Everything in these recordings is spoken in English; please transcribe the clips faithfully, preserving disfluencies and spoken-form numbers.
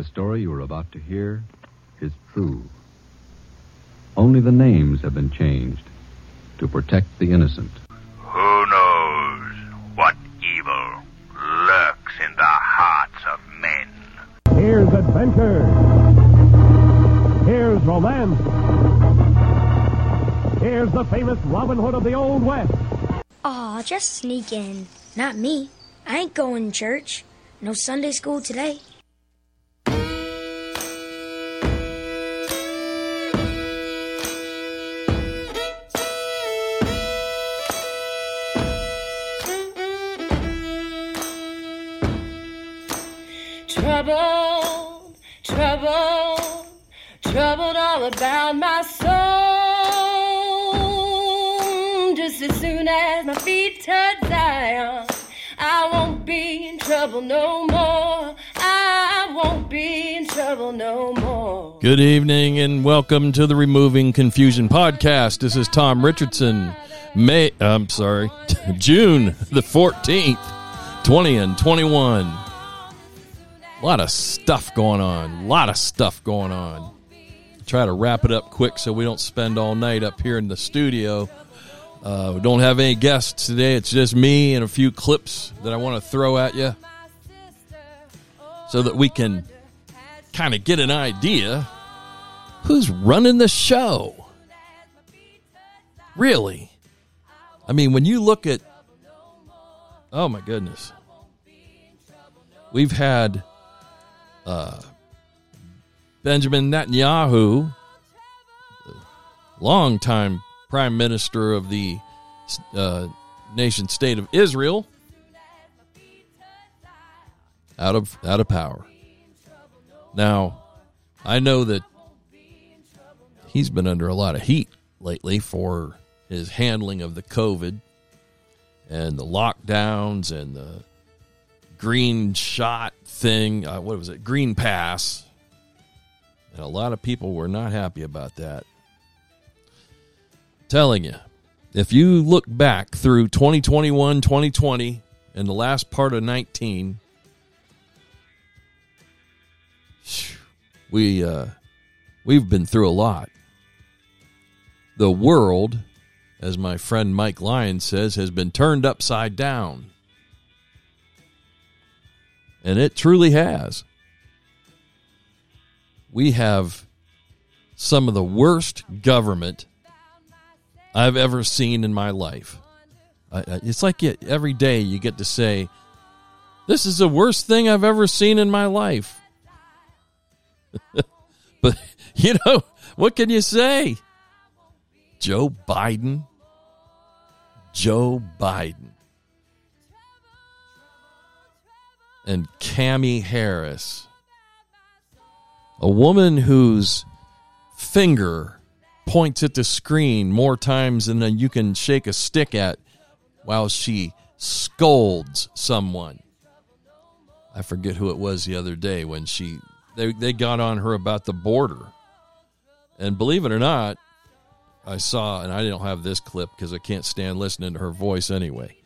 The story you are about to hear is true. Only the names have been changed to protect the innocent. Who knows what evil lurks in the hearts of men? Here's adventure. Here's romance. Here's the famous Robin Hood of the Old West. Aw, just sneak in. Not me. I ain't going to church. No Sunday school today. Troubled, troubled, troubled all about my soul. Just as soon as my feet touch Zion, I won't be in trouble no more. I won't be in trouble no more. Good evening and welcome to the Removing Confusion Podcast. This is Tom Richardson. May, I'm sorry, June the fourteenth, twenty and twenty-one. A lot of stuff going on. A lot of stuff going on. Try to wrap it up quick so we don't spend all night up here in the studio. Uh, we don't have any guests today. It's just me and a few clips that I want to throw at you so that we can kind of get an idea who's running the show. Really? I mean, when you look at... Oh, my goodness. We've had... Uh, Benjamin Netanyahu, longtime prime minister of the uh, nation state of Israel, out of out of power. Now, I know that he's been under a lot of heat lately for his handling of the COVID and the lockdowns and the green shot thing, uh, what was it, green pass, and a lot of people were not happy about that. I'm telling you, if you look back through twenty twenty-one, twenty twenty, and the last part of nineteen, we uh, we've been through a lot. The world, as my friend Mike Lyons says, has been turned upside down. And it truly has. We have some of the worst government I've ever seen in my life. It's like every day you get to say, this is the worst thing I've ever seen in my life. But, you know, what can you say? Joe Biden. Joe Biden. And Kamala Harris, a woman whose finger points at the screen more times than you can shake a stick at while she scolds someone. I forget who it was the other day when she they, they got on her about the border. And believe it or not, I saw, and I don't have this clip because I can't stand listening to her voice anyway,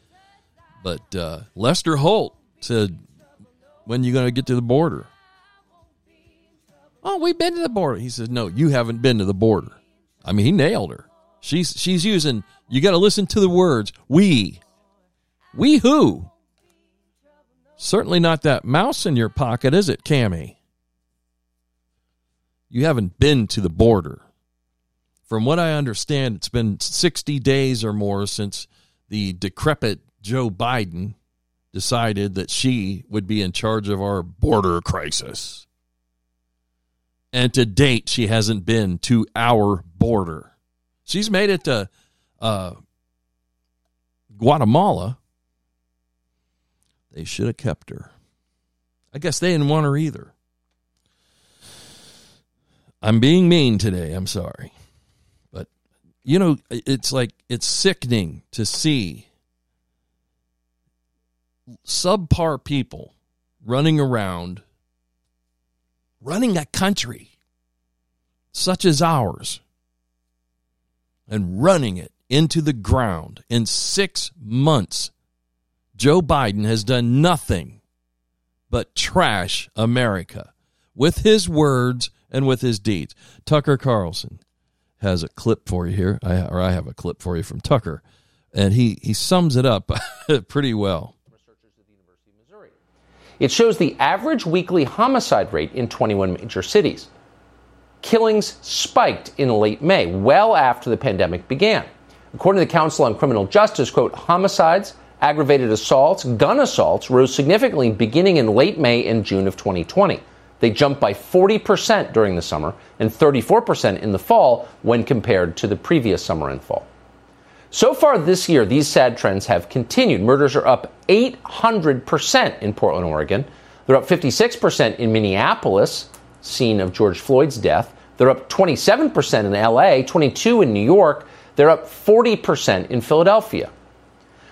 but uh, Lester Holt said, when are you going to get to the border? Oh, we've been to the border. He says, no, you haven't been to the border. I mean, he nailed her. She's she's using, you got to listen to the words, we. We who? Certainly not that mouse in your pocket, is it, Cammie? You haven't been to the border. From what I understand, it's been sixty days or more since the decrepit Joe Biden decided that she would be in charge of our border crisis. And to date, she hasn't been to our border. She's made it to uh, Guatemala. They should have kept her. I guess they didn't want her either. I'm being mean today. I'm sorry. But, you know, it's like it's sickening to see subpar people running around, running a country such as ours, and running it into the ground. In six months, Joe Biden has done nothing but trash America. with his words and with his deeds. Tucker Carlson has a clip for you here, I, or I have a clip for you from Tucker, and he, he sums it up pretty well. It shows the average weekly homicide rate in twenty-one major cities. Killings spiked in late May, well after the pandemic began. According to the Council on Criminal Justice, quote, homicides, aggravated assaults, gun assaults rose significantly beginning in late May and June of twenty twenty. They jumped by forty percent during the summer and thirty-four percent in the fall when compared to the previous summer and fall. So far this year, these sad trends have continued. Murders are up eight hundred percent in Portland, Oregon. They're up fifty-six percent in Minneapolis, scene of George Floyd's death. They're up twenty-seven percent in L A, twenty-two percent in New York. They're up forty percent in Philadelphia.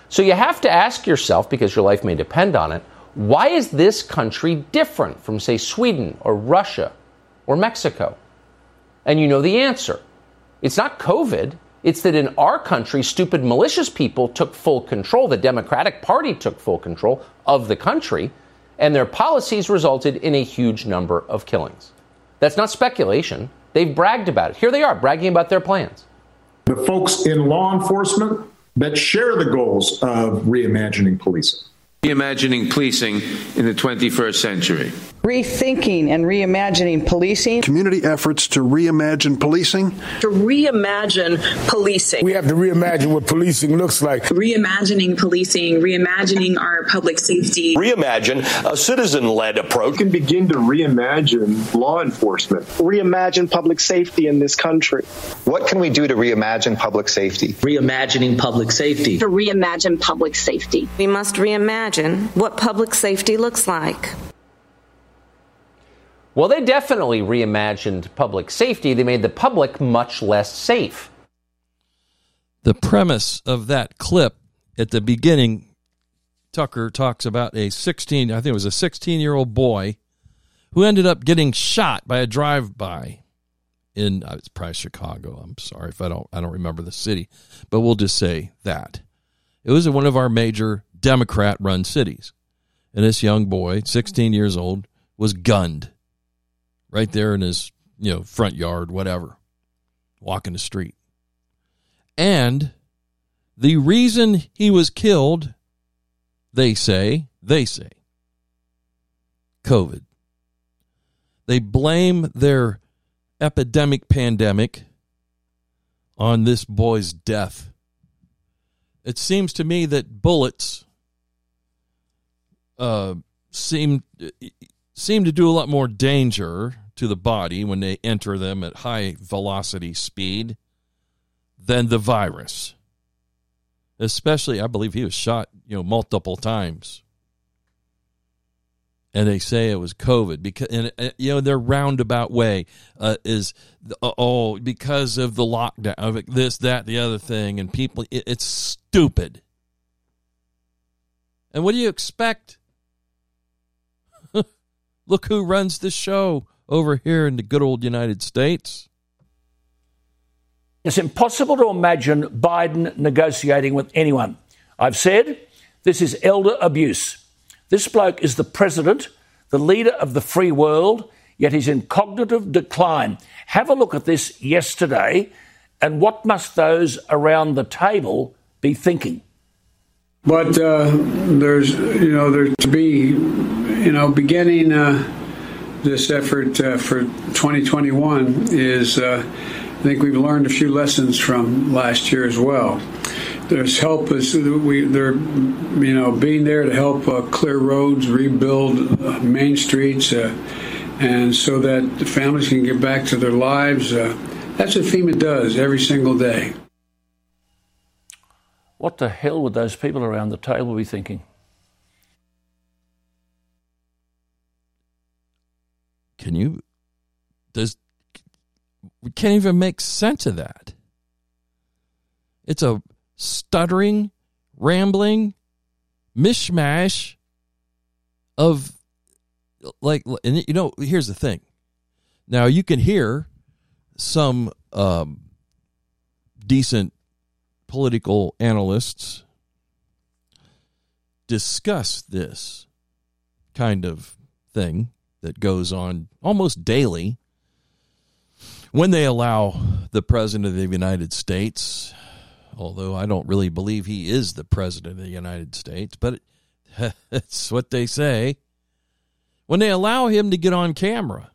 So you have to ask yourself, because your life may depend on it, why is this country different from, say, Sweden or Russia or Mexico? And you know the answer. It's not COVID. It's that in our country, stupid, malicious people took full control. The Democratic Party took full control of the country, and their policies resulted in a huge number of killings. That's not speculation. They've bragged about it. Here they are, bragging about their plans. The folks in law enforcement that share the goals of reimagining policing. Reimagining policing in the twenty-first century. Rethinking and reimagining policing. Community efforts to reimagine policing. To reimagine policing. We have to reimagine what policing looks like. Reimagining policing, reimagining our public safety. Reimagine a citizen-led approach. We can begin to reimagine law enforcement. Reimagine public safety in this country. What can we do to reimagine public safety? Reimagining public safety. To reimagine public safety. We must reimagine what public safety looks like. Well, they definitely reimagined public safety. They made the public much less safe. The premise of that clip at the beginning, Tucker talks about a sixteen, I think it was a sixteen-year-old boy who ended up getting shot by a drive-by in, it's probably Chicago. I'm sorry if I don't, I don't remember the city, but we'll just say that. It was in one of our major Democrat-run cities. And this young boy, sixteen years old, was gunned. Right there in his, you know, front yard, whatever, walking the street. And the reason he was killed, they say, they say, COVID. They blame their epidemic pandemic on this boy's death. It seems to me that bullets uh, seem, seem to do a lot more danger to the body when they enter them at high velocity speed than the virus. Especially, I believe he was shot, you know, multiple times. And they say it was COVID because, and, you know, their roundabout way uh, is, uh, oh, because of the lockdown, of this, that, the other thing, and people, it, it's stupid. And what do you expect? Look who runs the show over here in the good old United States. It's impossible to imagine Biden negotiating with anyone. I've said this is elder abuse. This bloke is the president, the leader of the free world, yet he's in cognitive decline. Have a look at this yesterday, and what must those around the table be thinking? But uh, there's, you know, there to be, you know, beginning uh, this effort uh, for twenty twenty-one is, uh, I think we've learned a few lessons from last year as well. There's help is we they're, you know, being there to help uh, clear roads, rebuild uh, main streets, uh, and so that the families can get back to their lives. Uh, that's what FEMA does every single day. What the hell would those people around the table be thinking? Can you, does, we can't even make sense of that. It's a stuttering, rambling mishmash of, like, and you know, here's the thing. Now, you can hear some um, decent political analysts discuss this kind of thing that goes on almost daily when they allow the president of the United States, although I don't really believe he is the president of the United States, but it, that's what they say, when they allow him to get on camera.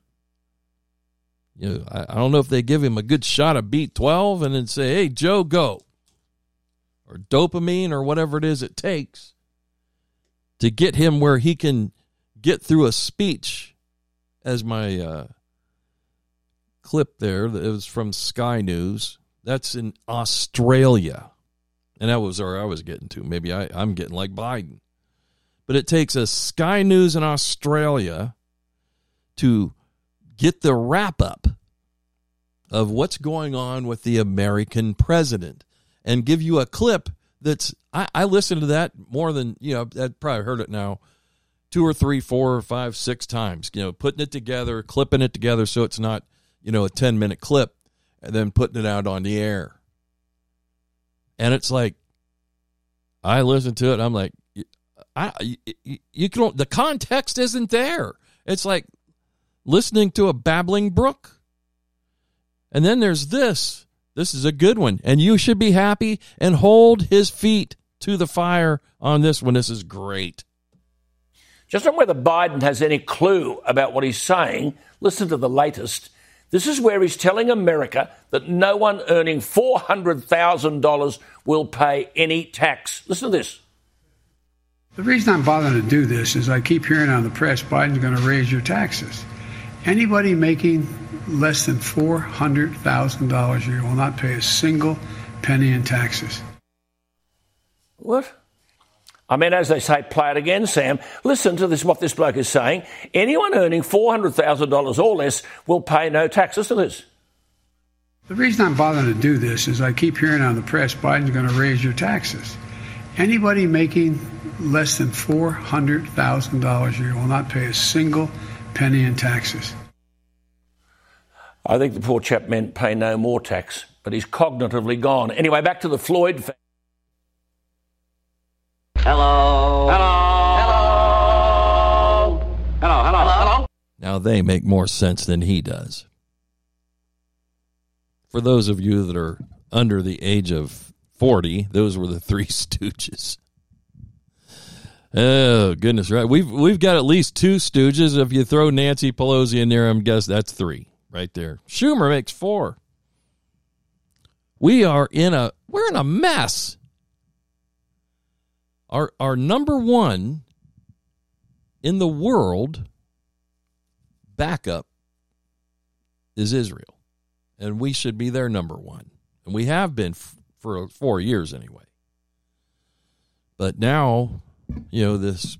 You know, I, I don't know if they give him a good shot of B twelve and then say, hey, Joe, go. Or dopamine or whatever it is it takes to get him where he can get through a speech. As my uh, clip there, it was from Sky News. That's in Australia. And that was where I was getting to. Maybe I, I'm getting like Biden. But it takes a Sky News in Australia to get the wrap-up of what's going on with the American president and give you a clip that's, I, I listened to that more than, you know, I've probably heard it now two or three, four or five, six times, you know, putting it together, clipping it together so it's not, you know, a ten-minute clip and then putting it out on the air. And it's like, I listen to it, I'm like, I, you, you can, the context isn't there. It's like listening to a babbling brook. And then there's this. This is a good one. And you should be happy and hold his feet to the fire on this one. This is great. Just on whether Biden has any clue about what he's saying, listen to the latest. This is where he's telling America that no one earning four hundred thousand dollars will pay any tax. Listen to this. The reason I'm bothering to do this is I keep hearing on the press, Biden's going to raise your taxes. Anybody making less than four hundred thousand dollars a year will not pay a single penny in taxes. What? I mean, as they say, play it again, Sam. Listen to this, what this bloke is saying. Anyone earning four hundred thousand dollars or less will pay no taxes. Listen to this. The reason I'm bothering to do this is I keep hearing on the press, Biden's going to raise your taxes. Anybody making less than four hundred thousand dollars a year will not pay a single penny in taxes. I think the poor chap meant pay no more tax, but he's cognitively gone. Anyway, back to the Floyd family. Hello. Hello. Hello. Hello. Hello. Hello. Now they make more sense than he does. For those of you that are under the age of forty, those were the Three Stooges. Oh, goodness, right. We've we've got at least two Stooges. If you throw Nancy Pelosi in there, I'm guessing that's three right there. Schumer makes four. We are in a we're in a mess. Our our number one in the world backup is Israel, and we should be their number one, and we have been f- for four years anyway. But now, you know, this,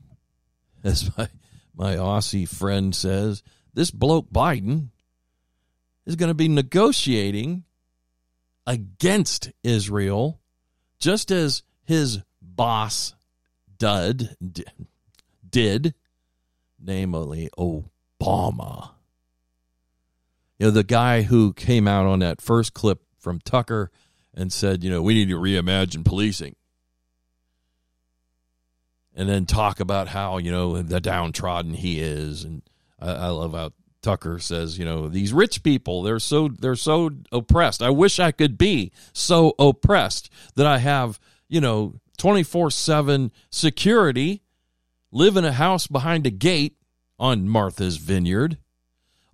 as my my Aussie friend says, this bloke Biden is going to be negotiating against Israel, just as his boss Dud did, namely Obama. You know, the guy who came out on that first clip from Tucker and said, you know, we need to reimagine policing. And then talk about how, you know, the downtrodden he is. And I, I love how Tucker says, you know, these rich people, they're so they're so oppressed. I wish I could be so oppressed that I have, you know, twenty-four seven security, live in a house behind a gate on Martha's Vineyard.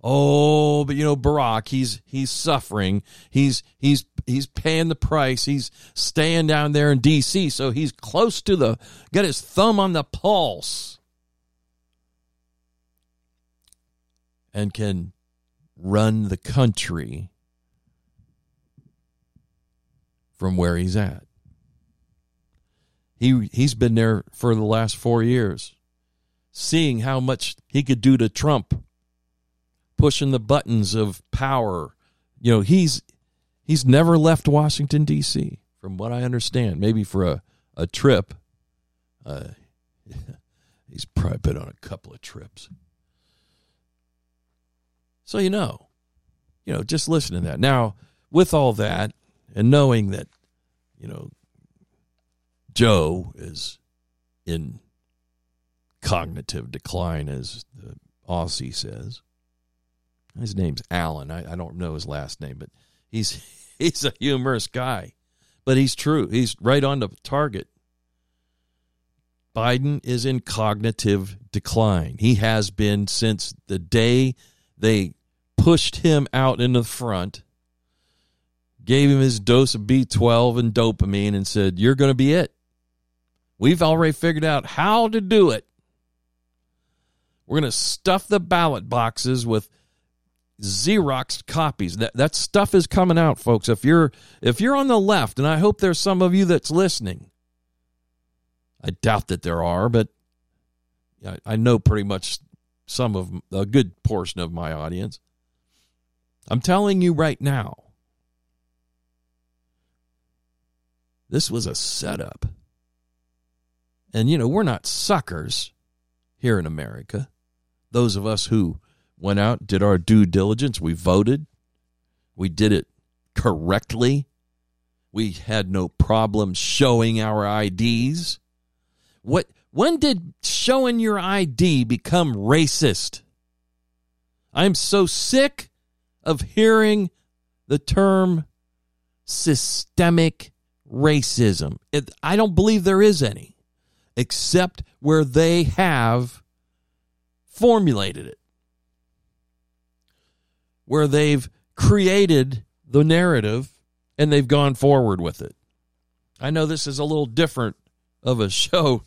Oh, but you know, Barack, he's he's suffering. He's he's he's paying the price. He's staying down there in D C, so he's close to the, got his thumb on the pulse and can run the country from where he's at. He, he's been there for the last four years, seeing how much he could do to Trump, pushing the buttons of power. You know, he's he's never left Washington, D C, from what I understand, maybe for a, a trip. Uh, he's probably been on a couple of trips. So, you know, you know, just listening to that. Now, with all that and knowing that, you know, Joe is in cognitive decline as the Aussie says. His name's Alan. I, I don't know his last name, but he's he's a humorous guy. But he's true. He's right on the target. Biden is in cognitive decline. He has been since the day they pushed him out in the front, gave him his dose of B twelve and dopamine and said, you're going to be it. We've already figured out how to do it. We're going to stuff the ballot boxes with Xeroxed copies. That that stuff is coming out, folks. If you're if you're on the left, and I hope there's some of you that's listening. I doubt that there are, but I, I know pretty much some of a good portion of my audience. I'm telling you right now, this was a setup. And, you know, we're not suckers here in America. Those of us who went out, did our due diligence, we voted, we did it correctly, we had no problem showing our I Ds. What? When did showing your I D become racist? I'm so sick of hearing the term systemic racism. It, I don't believe there is any, except where they have formulated it, where they've created the narrative and they've gone forward with it. I know this is a little different of a show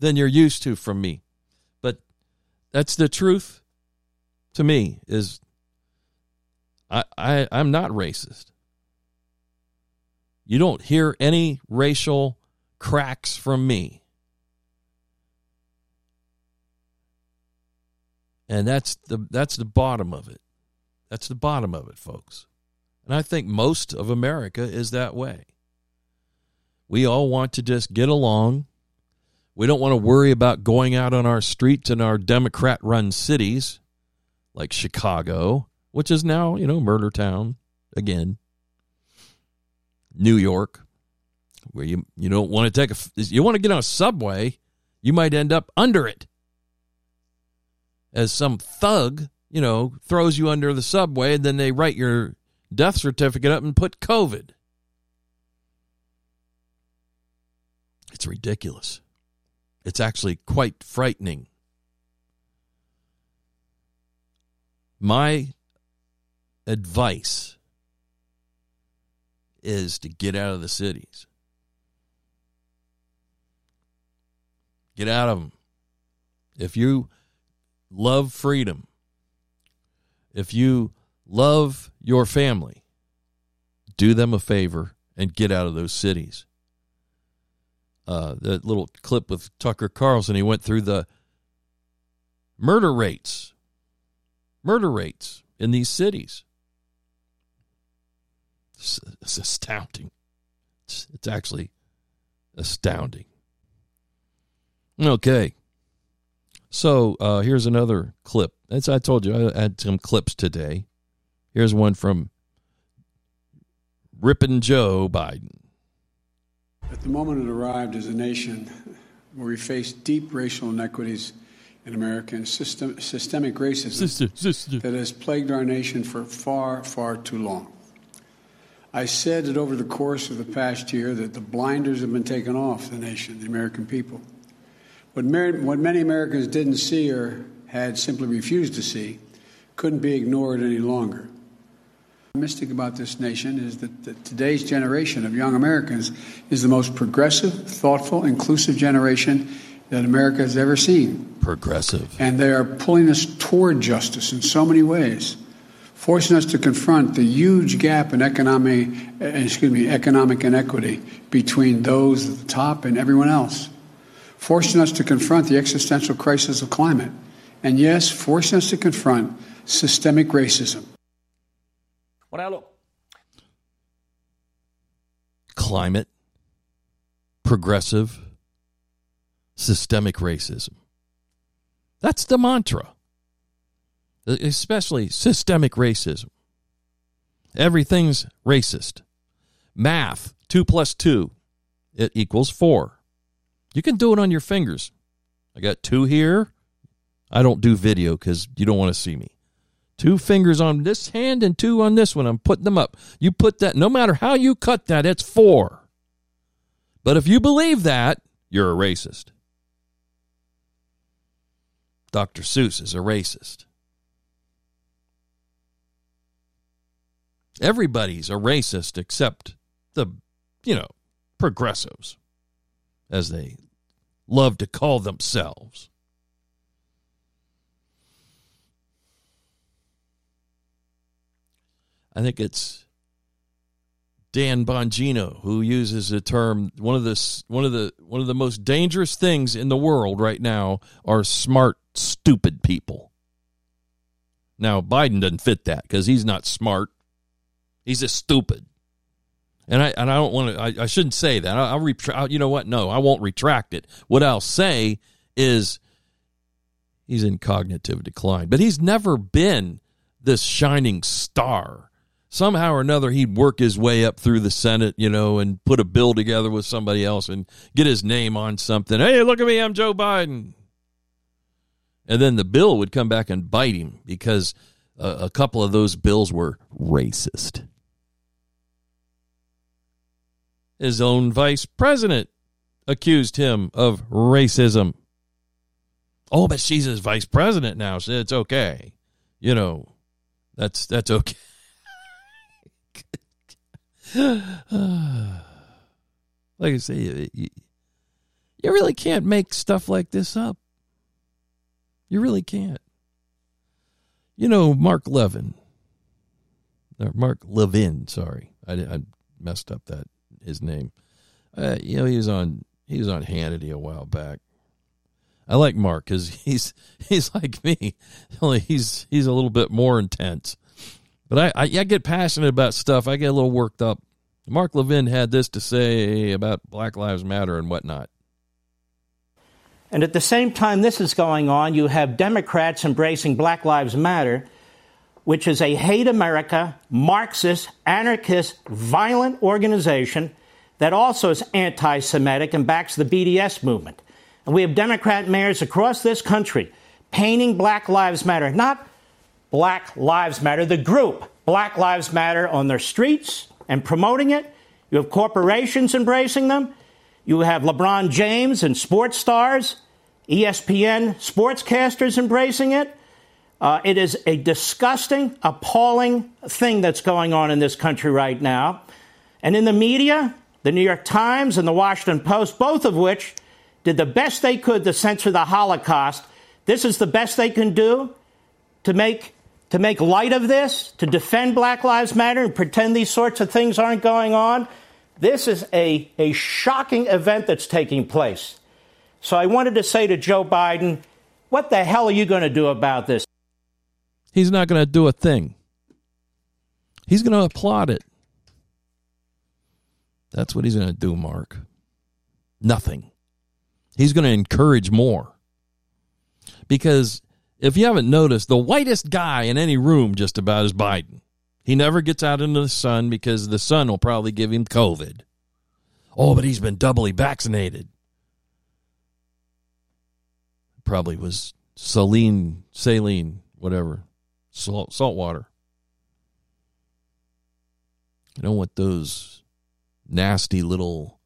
than you're used to from me, but that's the truth to me. Is I, I, I'm not racist. You don't hear any racial cracks from me. And that's the that's the bottom of it. That's the bottom of it, folks. And I think most of America is that way. We all want to just get along. We don't want to worry about going out on our streets in our Democrat-run cities like Chicago, which is now, you know, murder town again. New York, where you you don't want to take a you want to get on a subway, you might end up under it. As some thug, you know, throws you under the subway, and then they write your death certificate up and put COVID. It's ridiculous. It's actually quite frightening. My advice is to get out of the cities. Get out of them. If you love freedom, if you love your family, do them a favor and get out of those cities. Uh, that little clip with Tucker Carlson, he went through the murder rates, murder rates in these cities. It's, it's astounding. It's, it's actually astounding. Okay. So uh, here's another clip. As I told you, I had some clips today. Here's one from Rippin' Joe Biden. At the moment it arrived as a nation where we face deep racial inequities in America and system, systemic racism sister, sister. that has plagued our nation for far, far too long. I said that over the course of the past year that the blinders have been taken off the nation, the American people. What, Mer- what many Americans didn't see or had simply refused to see couldn't be ignored any longer. The mystic about this nation is that the, today's generation of young Americans is the most progressive, thoughtful, inclusive generation that America has ever seen. Progressive. And they are pulling us toward justice in so many ways, forcing us to confront the huge gap in economic, excuse me, economic inequity between those at the top and everyone else. Forcing us to confront the existential crisis of climate. And yes, forcing us to confront systemic racism. When I look. Climate, progressive, systemic racism. That's the mantra. Especially systemic racism. Everything's racist. Math, two plus two, it equals four. You can do it on your fingers. I got two here. I don't do video because you don't want to see me. Two fingers on this hand and two on this one. I'm putting them up. You put that, no matter how you cut that, it's four. But if you believe that, you're a racist. Doctor Seuss is a racist. Everybody's a racist except the, you know, progressives, as they love to call themselves. I think it's Dan Bongino who uses the term, one of the one of the one of the most dangerous things in the world right now are smart, stupid people. Now, Biden doesn't fit that because he's not smart. He's just stupid. And I and I don't want to, I, I shouldn't say that. I, I'll retract, you know what? No, I won't retract it. What I'll say is he's in cognitive decline. But he's never been this shining star. Somehow or another, he'd work his way up through the Senate, you know, and put a bill together with somebody else and get his name on something. Hey, look at me, I'm Joe Biden. And then the bill would come back and bite him because a, a couple of those bills were racist. His own vice president accused him of racism. Oh, but she's his vice president now, so it's okay. You know, that's that's okay. Like I say, you, you, you really can't make stuff like this up. You really can't. You know, Mark Levin, or Mark Levin, sorry, I, I messed up that his name. Uh, you know, he was on he was on Hannity a while back. I like Mark because he's he's like me, only he's he's a little bit more intense. But I, I, I get passionate about stuff. I get a little worked up. Mark Levin had this to say about Black Lives Matter and whatnot. And at the same time this is going on, you have Democrats embracing Black Lives Matter, which is a hate America, Marxist, anarchist, violent organization that also is anti-Semitic and backs the B D S movement. And we have Democrat mayors across this country painting Black Lives Matter, not Black Lives Matter, the group Black Lives Matter, on their streets and promoting it. You have corporations embracing them. You have LeBron James and sports stars, E S P N sportscasters embracing it. Uh, it is a disgusting, appalling thing that's going on in this country right now. And in the media, the New York Times and the Washington Post, both of which did the best they could to censor the Holocaust. This is the best they can do to make to make light of this, to defend Black Lives Matter and pretend these sorts of things aren't going on. This is a, a shocking event that's taking place. So I wanted to say to Joe Biden, what the hell are you going to do about this? He's not going to do a thing. He's going to applaud it. That's what he's going to do, Mark. Nothing. He's going to encourage more. Because if you haven't noticed, the whitest guy in any room just about is Biden. He never gets out into the sun because the sun will probably give him COVID. Oh, but he's been doubly vaccinated. Probably was saline, saline, whatever, salt, salt water. You know what those nasty little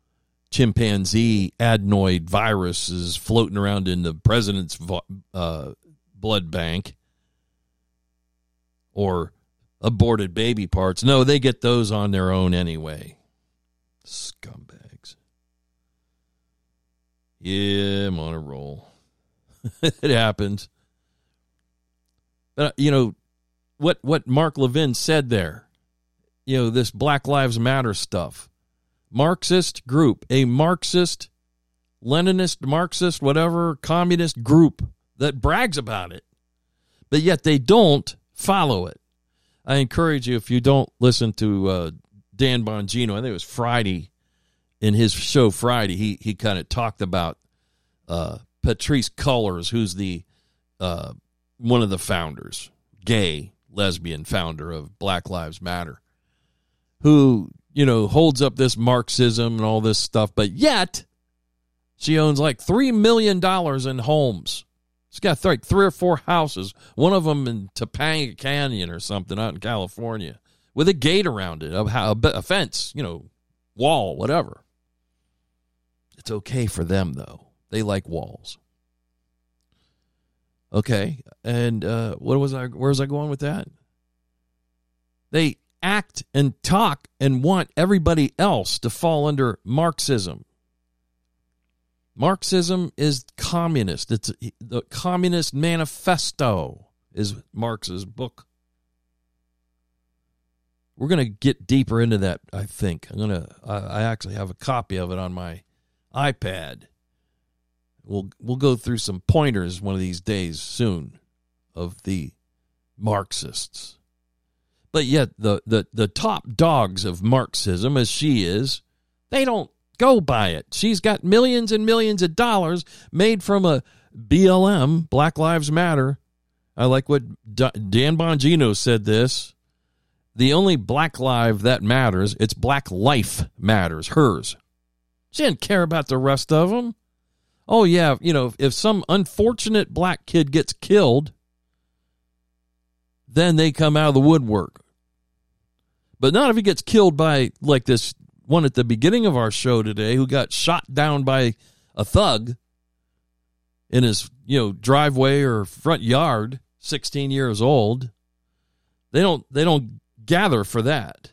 chimpanzee adenoid viruses floating around in the president's uh, blood bank or aborted baby parts. No, they get those on their own anyway. Scumbags. Yeah, I'm on a roll. It happens. But, you know, what, what Mark Levin said there, you know, this Black Lives Matter stuff, Marxist group, a Marxist, Leninist, Marxist, whatever, communist group that brags about it, but yet they don't follow it. I encourage you, if you don't listen to uh, Dan Bongino, I think it was Friday, in his show Friday, he, he kind of talked about uh, Patrice Cullors, who's the uh, one of the founders, gay, lesbian founder of Black Lives Matter, who, you know, holds up this Marxism and all this stuff, but yet she owns like three million dollars in homes It's got like three or four houses, one of them in Topanga Canyon or something out in California, with a gate around it, a, a fence, you know, wall, whatever. It's okay for them, though. They like walls. Okay, and uh, what was I? Where was I going with that? They act and talk and want everybody else to fall under Marxism. Marxism is communist. It's the Communist Manifesto is Marx's book. We're going to get deeper into that, I think. I'm going to I actually have a copy of it on my iPad. We'll we'll go through some pointers one of these days soon of the Marxists. But yet the the, the top dogs of Marxism, as she is, they don't go by it. She's got millions and millions of dollars made from a B L M, Black Lives Matter. I like what Dan Bongino said this. The only black life that matters, it's black life matters, hers. She didn't care about the rest of them. Oh, yeah, you know, if some unfortunate black kid gets killed, then they come out of the woodwork. But not if he gets killed by, like this one at the beginning of our show today who got shot down by a thug in his, you know, driveway or front yard, sixteen years old. They don't they don't gather for that.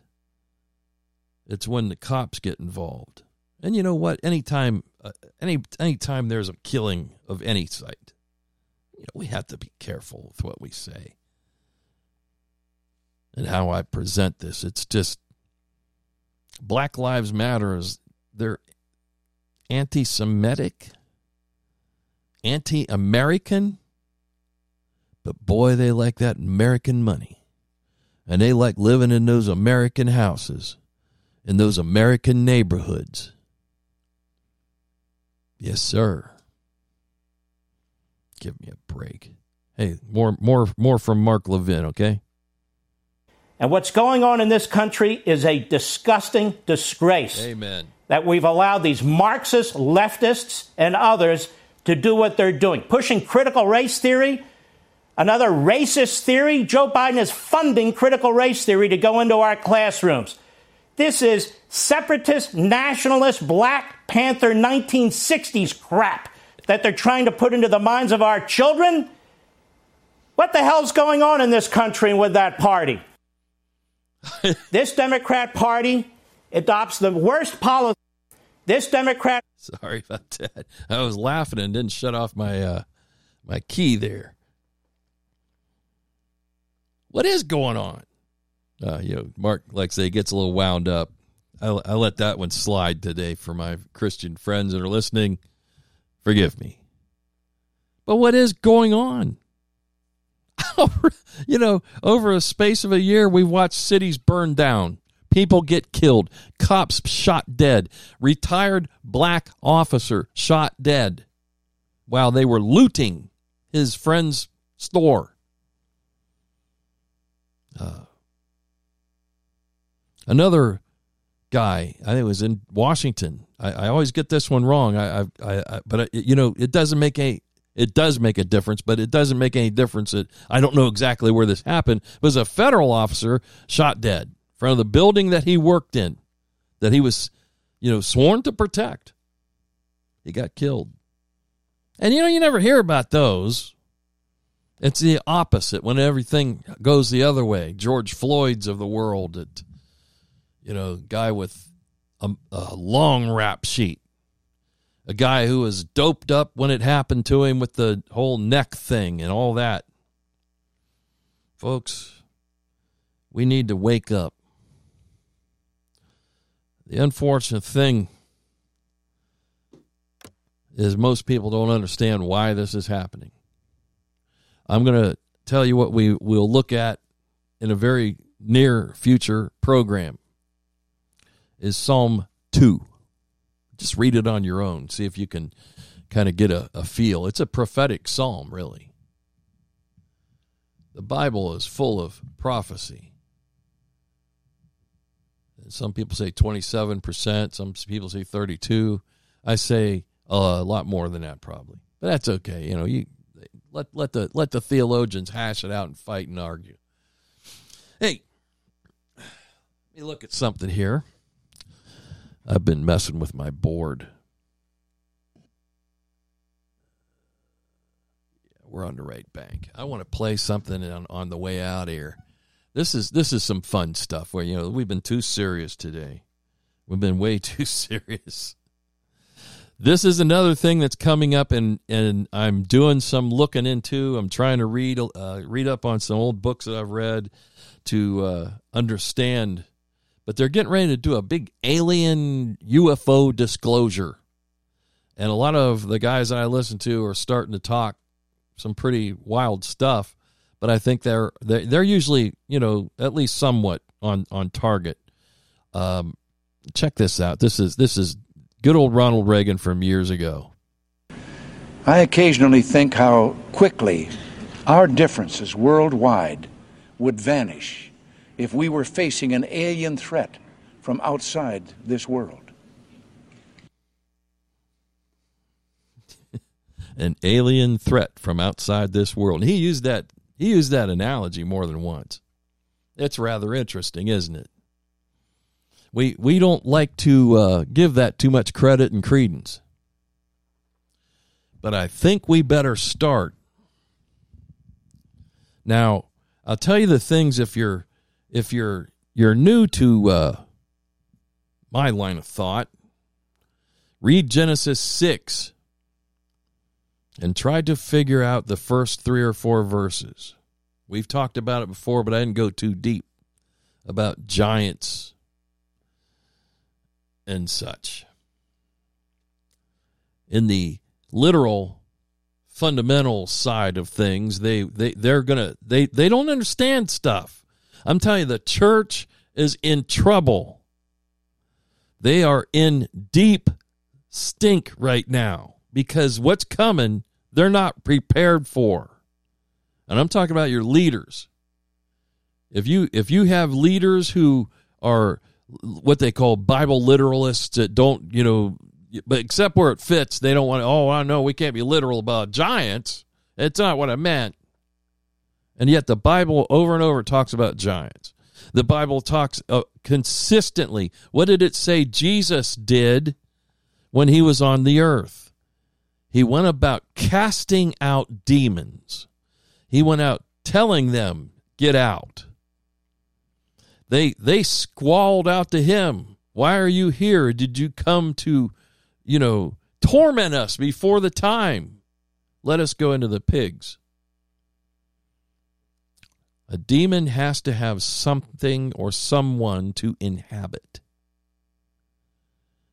It's when the cops get involved. And you know what? Anytime uh, any anytime there's a killing of any site, you know, we have to be careful with what we say and how I present this. It's just Black Lives Matter is they're anti-Semitic, anti-American, but boy, they like that American money, and they like living in those American houses, in those American neighborhoods. Yes, sir. Give me a break. Hey, more, more, more from Mark Levin, okay? And what's going on in this country is a disgusting disgrace. Amen. That we've allowed these Marxist leftists and others to do what they're doing, pushing critical race theory, another racist theory. Joe Biden is funding critical race theory to go into our classrooms. This is separatist, nationalist, Black Panther nineteen sixties crap that they're trying to put into the minds of our children. What the hell's going on in this country with that party? This Democrat Party adopts the worst policy. This Democrat. Sorry about that. I was laughing and didn't shut off my uh, my key there. What is going on? Uh, you know, Mark, like I say, gets a little wound up. I, I let that one slide today for my Christian friends that are listening. Forgive me. But what is going on? You know, over a space of a year, we've watched cities burn down, people get killed, cops shot dead, retired black officer shot dead while they were looting his friend's store. Uh, another guy, I think it was in Washington. I, I always get this one wrong. I, I, I but I, you know, it doesn't make a. It does make a difference, but it doesn't make any difference. It, I don't know exactly where this happened. It was a federal officer shot dead in front of the building that he worked in, that he was, you know, sworn to protect. He got killed. And, you know, you never hear about those. It's the opposite when everything goes the other way. George Floyd's of the world, it, you know, guy with a, a long rap sheet. A guy who was doped up when it happened to him with the whole neck thing and all that. Folks, we need to wake up. The unfortunate thing is most people don't understand why this is happening. I'm going to tell you what we will look at in a very near future program is Psalm two. Just read it on your own. See if you can kind of get a, a feel. It's a prophetic psalm, really. The Bible is full of prophecy. Some people say twenty-seven percent. Some people say thirty-two. I say uh, a lot more than that, probably. But that's okay. You know, you Let let the let the theologians hash it out and fight and argue. Hey, let me look at something here. I've been messing with my board. We're on the right bank. I want to play something on, on the way out here. This is this is some fun stuff where, you know, we've been too serious today. We've been way too serious. This is another thing that's coming up, and, and I'm doing some looking into. I'm trying to read uh, read up on some old books that I've read to uh, understand. But they're getting ready to do a big alien U F O disclosure. And a lot of the guys that I listen to are starting to talk some pretty wild stuff. But I think they're they're, they're usually, you know, at least somewhat on, on target. Um, check this out. This is this is... Good old Ronald Reagan from years ago. I occasionally think how quickly our differences worldwide would vanish if we were facing an alien threat from outside this world. An alien threat from outside this world. He used that he used that analogy more than once. It's rather interesting, isn't it? We we don't like to uh, give that too much credit and credence. But I think we better start. Now, I'll tell you the things if you're if you're you're new to uh, my line of thought. Read Genesis six and try to figure out the first three or four verses. We've talked about it before, but I didn't go too deep about giants and such. In the literal fundamental side of things, they, they, they're gonna they, they don't understand stuff. I'm telling you, the church is in trouble. They are in deep stink right now because what's coming, they're not prepared for. And I'm talking about your leaders. If you if you have leaders who are what they call Bible literalists that don't, you know, but except where it fits, they don't want to, oh, I know we can't be literal about giants. It's not what I meant. And yet the Bible over and over talks about giants. The Bible talks uh, consistently. What did it say Jesus did when he was on the earth? He went about casting out demons. He went out telling them, get out. They they squalled out to him, why are you here? Did you come to, you know, torment us before the time? Let us go into the pigs. A demon has to have something or someone to inhabit.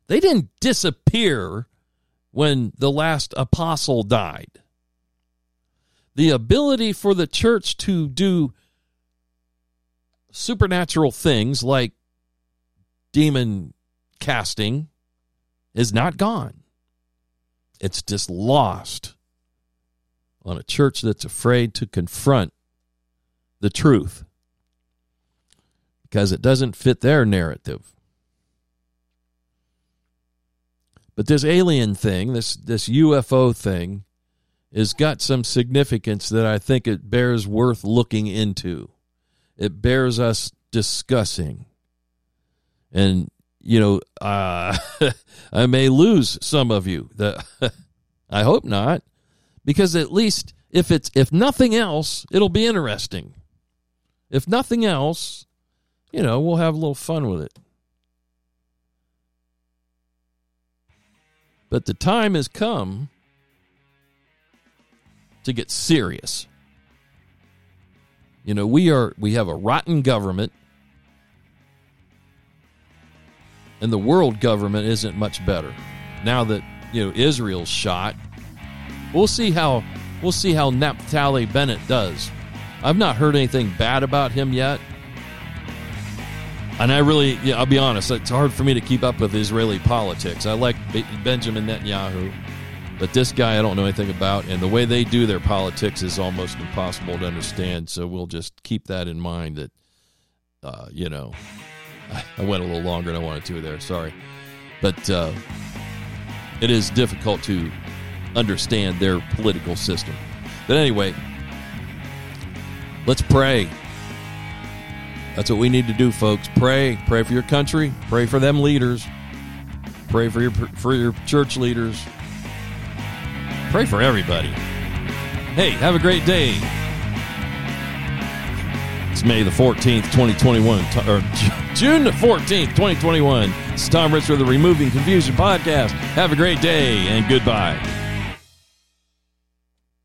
They didn't disappear when the last apostle died. The ability for the church to do supernatural things like demon casting is not gone. It's just lost on a church that's afraid to confront the truth because it doesn't fit their narrative. But this alien thing, this, this U F O thing, has got some significance that I think it bears worth looking into. It bears us discussing. And, you know, uh, I may lose some of you. The, I hope not, because at least if it's if nothing else, it'll be interesting. If nothing else, you know, we'll have a little fun with it. But the time has come to get serious. You know, we are we have a rotten government, and the world government isn't much better. Now that, you know, Israel's shot, we'll see how we'll see how Naphtali Bennett does. I've not heard anything bad about him yet, and I really, yeah, I'll be honest, it's hard for me to keep up with Israeli politics. I like B- Benjamin Netanyahu, but this guy I don't know anything about, and the way they do their politics is almost impossible to understand, so we'll just keep that in mind that, uh, you know, I went a little longer than I wanted to there, sorry. But uh, it is difficult to understand their political system. But anyway, let's pray. That's what we need to do, folks. Pray. Pray for your country. Pray for them leaders. Pray for your for your church leaders. Pray for everybody. Hey, have a great day. It's May the fourteenth, twenty twenty-one, or June the fourteenth, twenty twenty-one. It's Tom Richardson with the Removing Confusion Podcast. Have a great day and goodbye.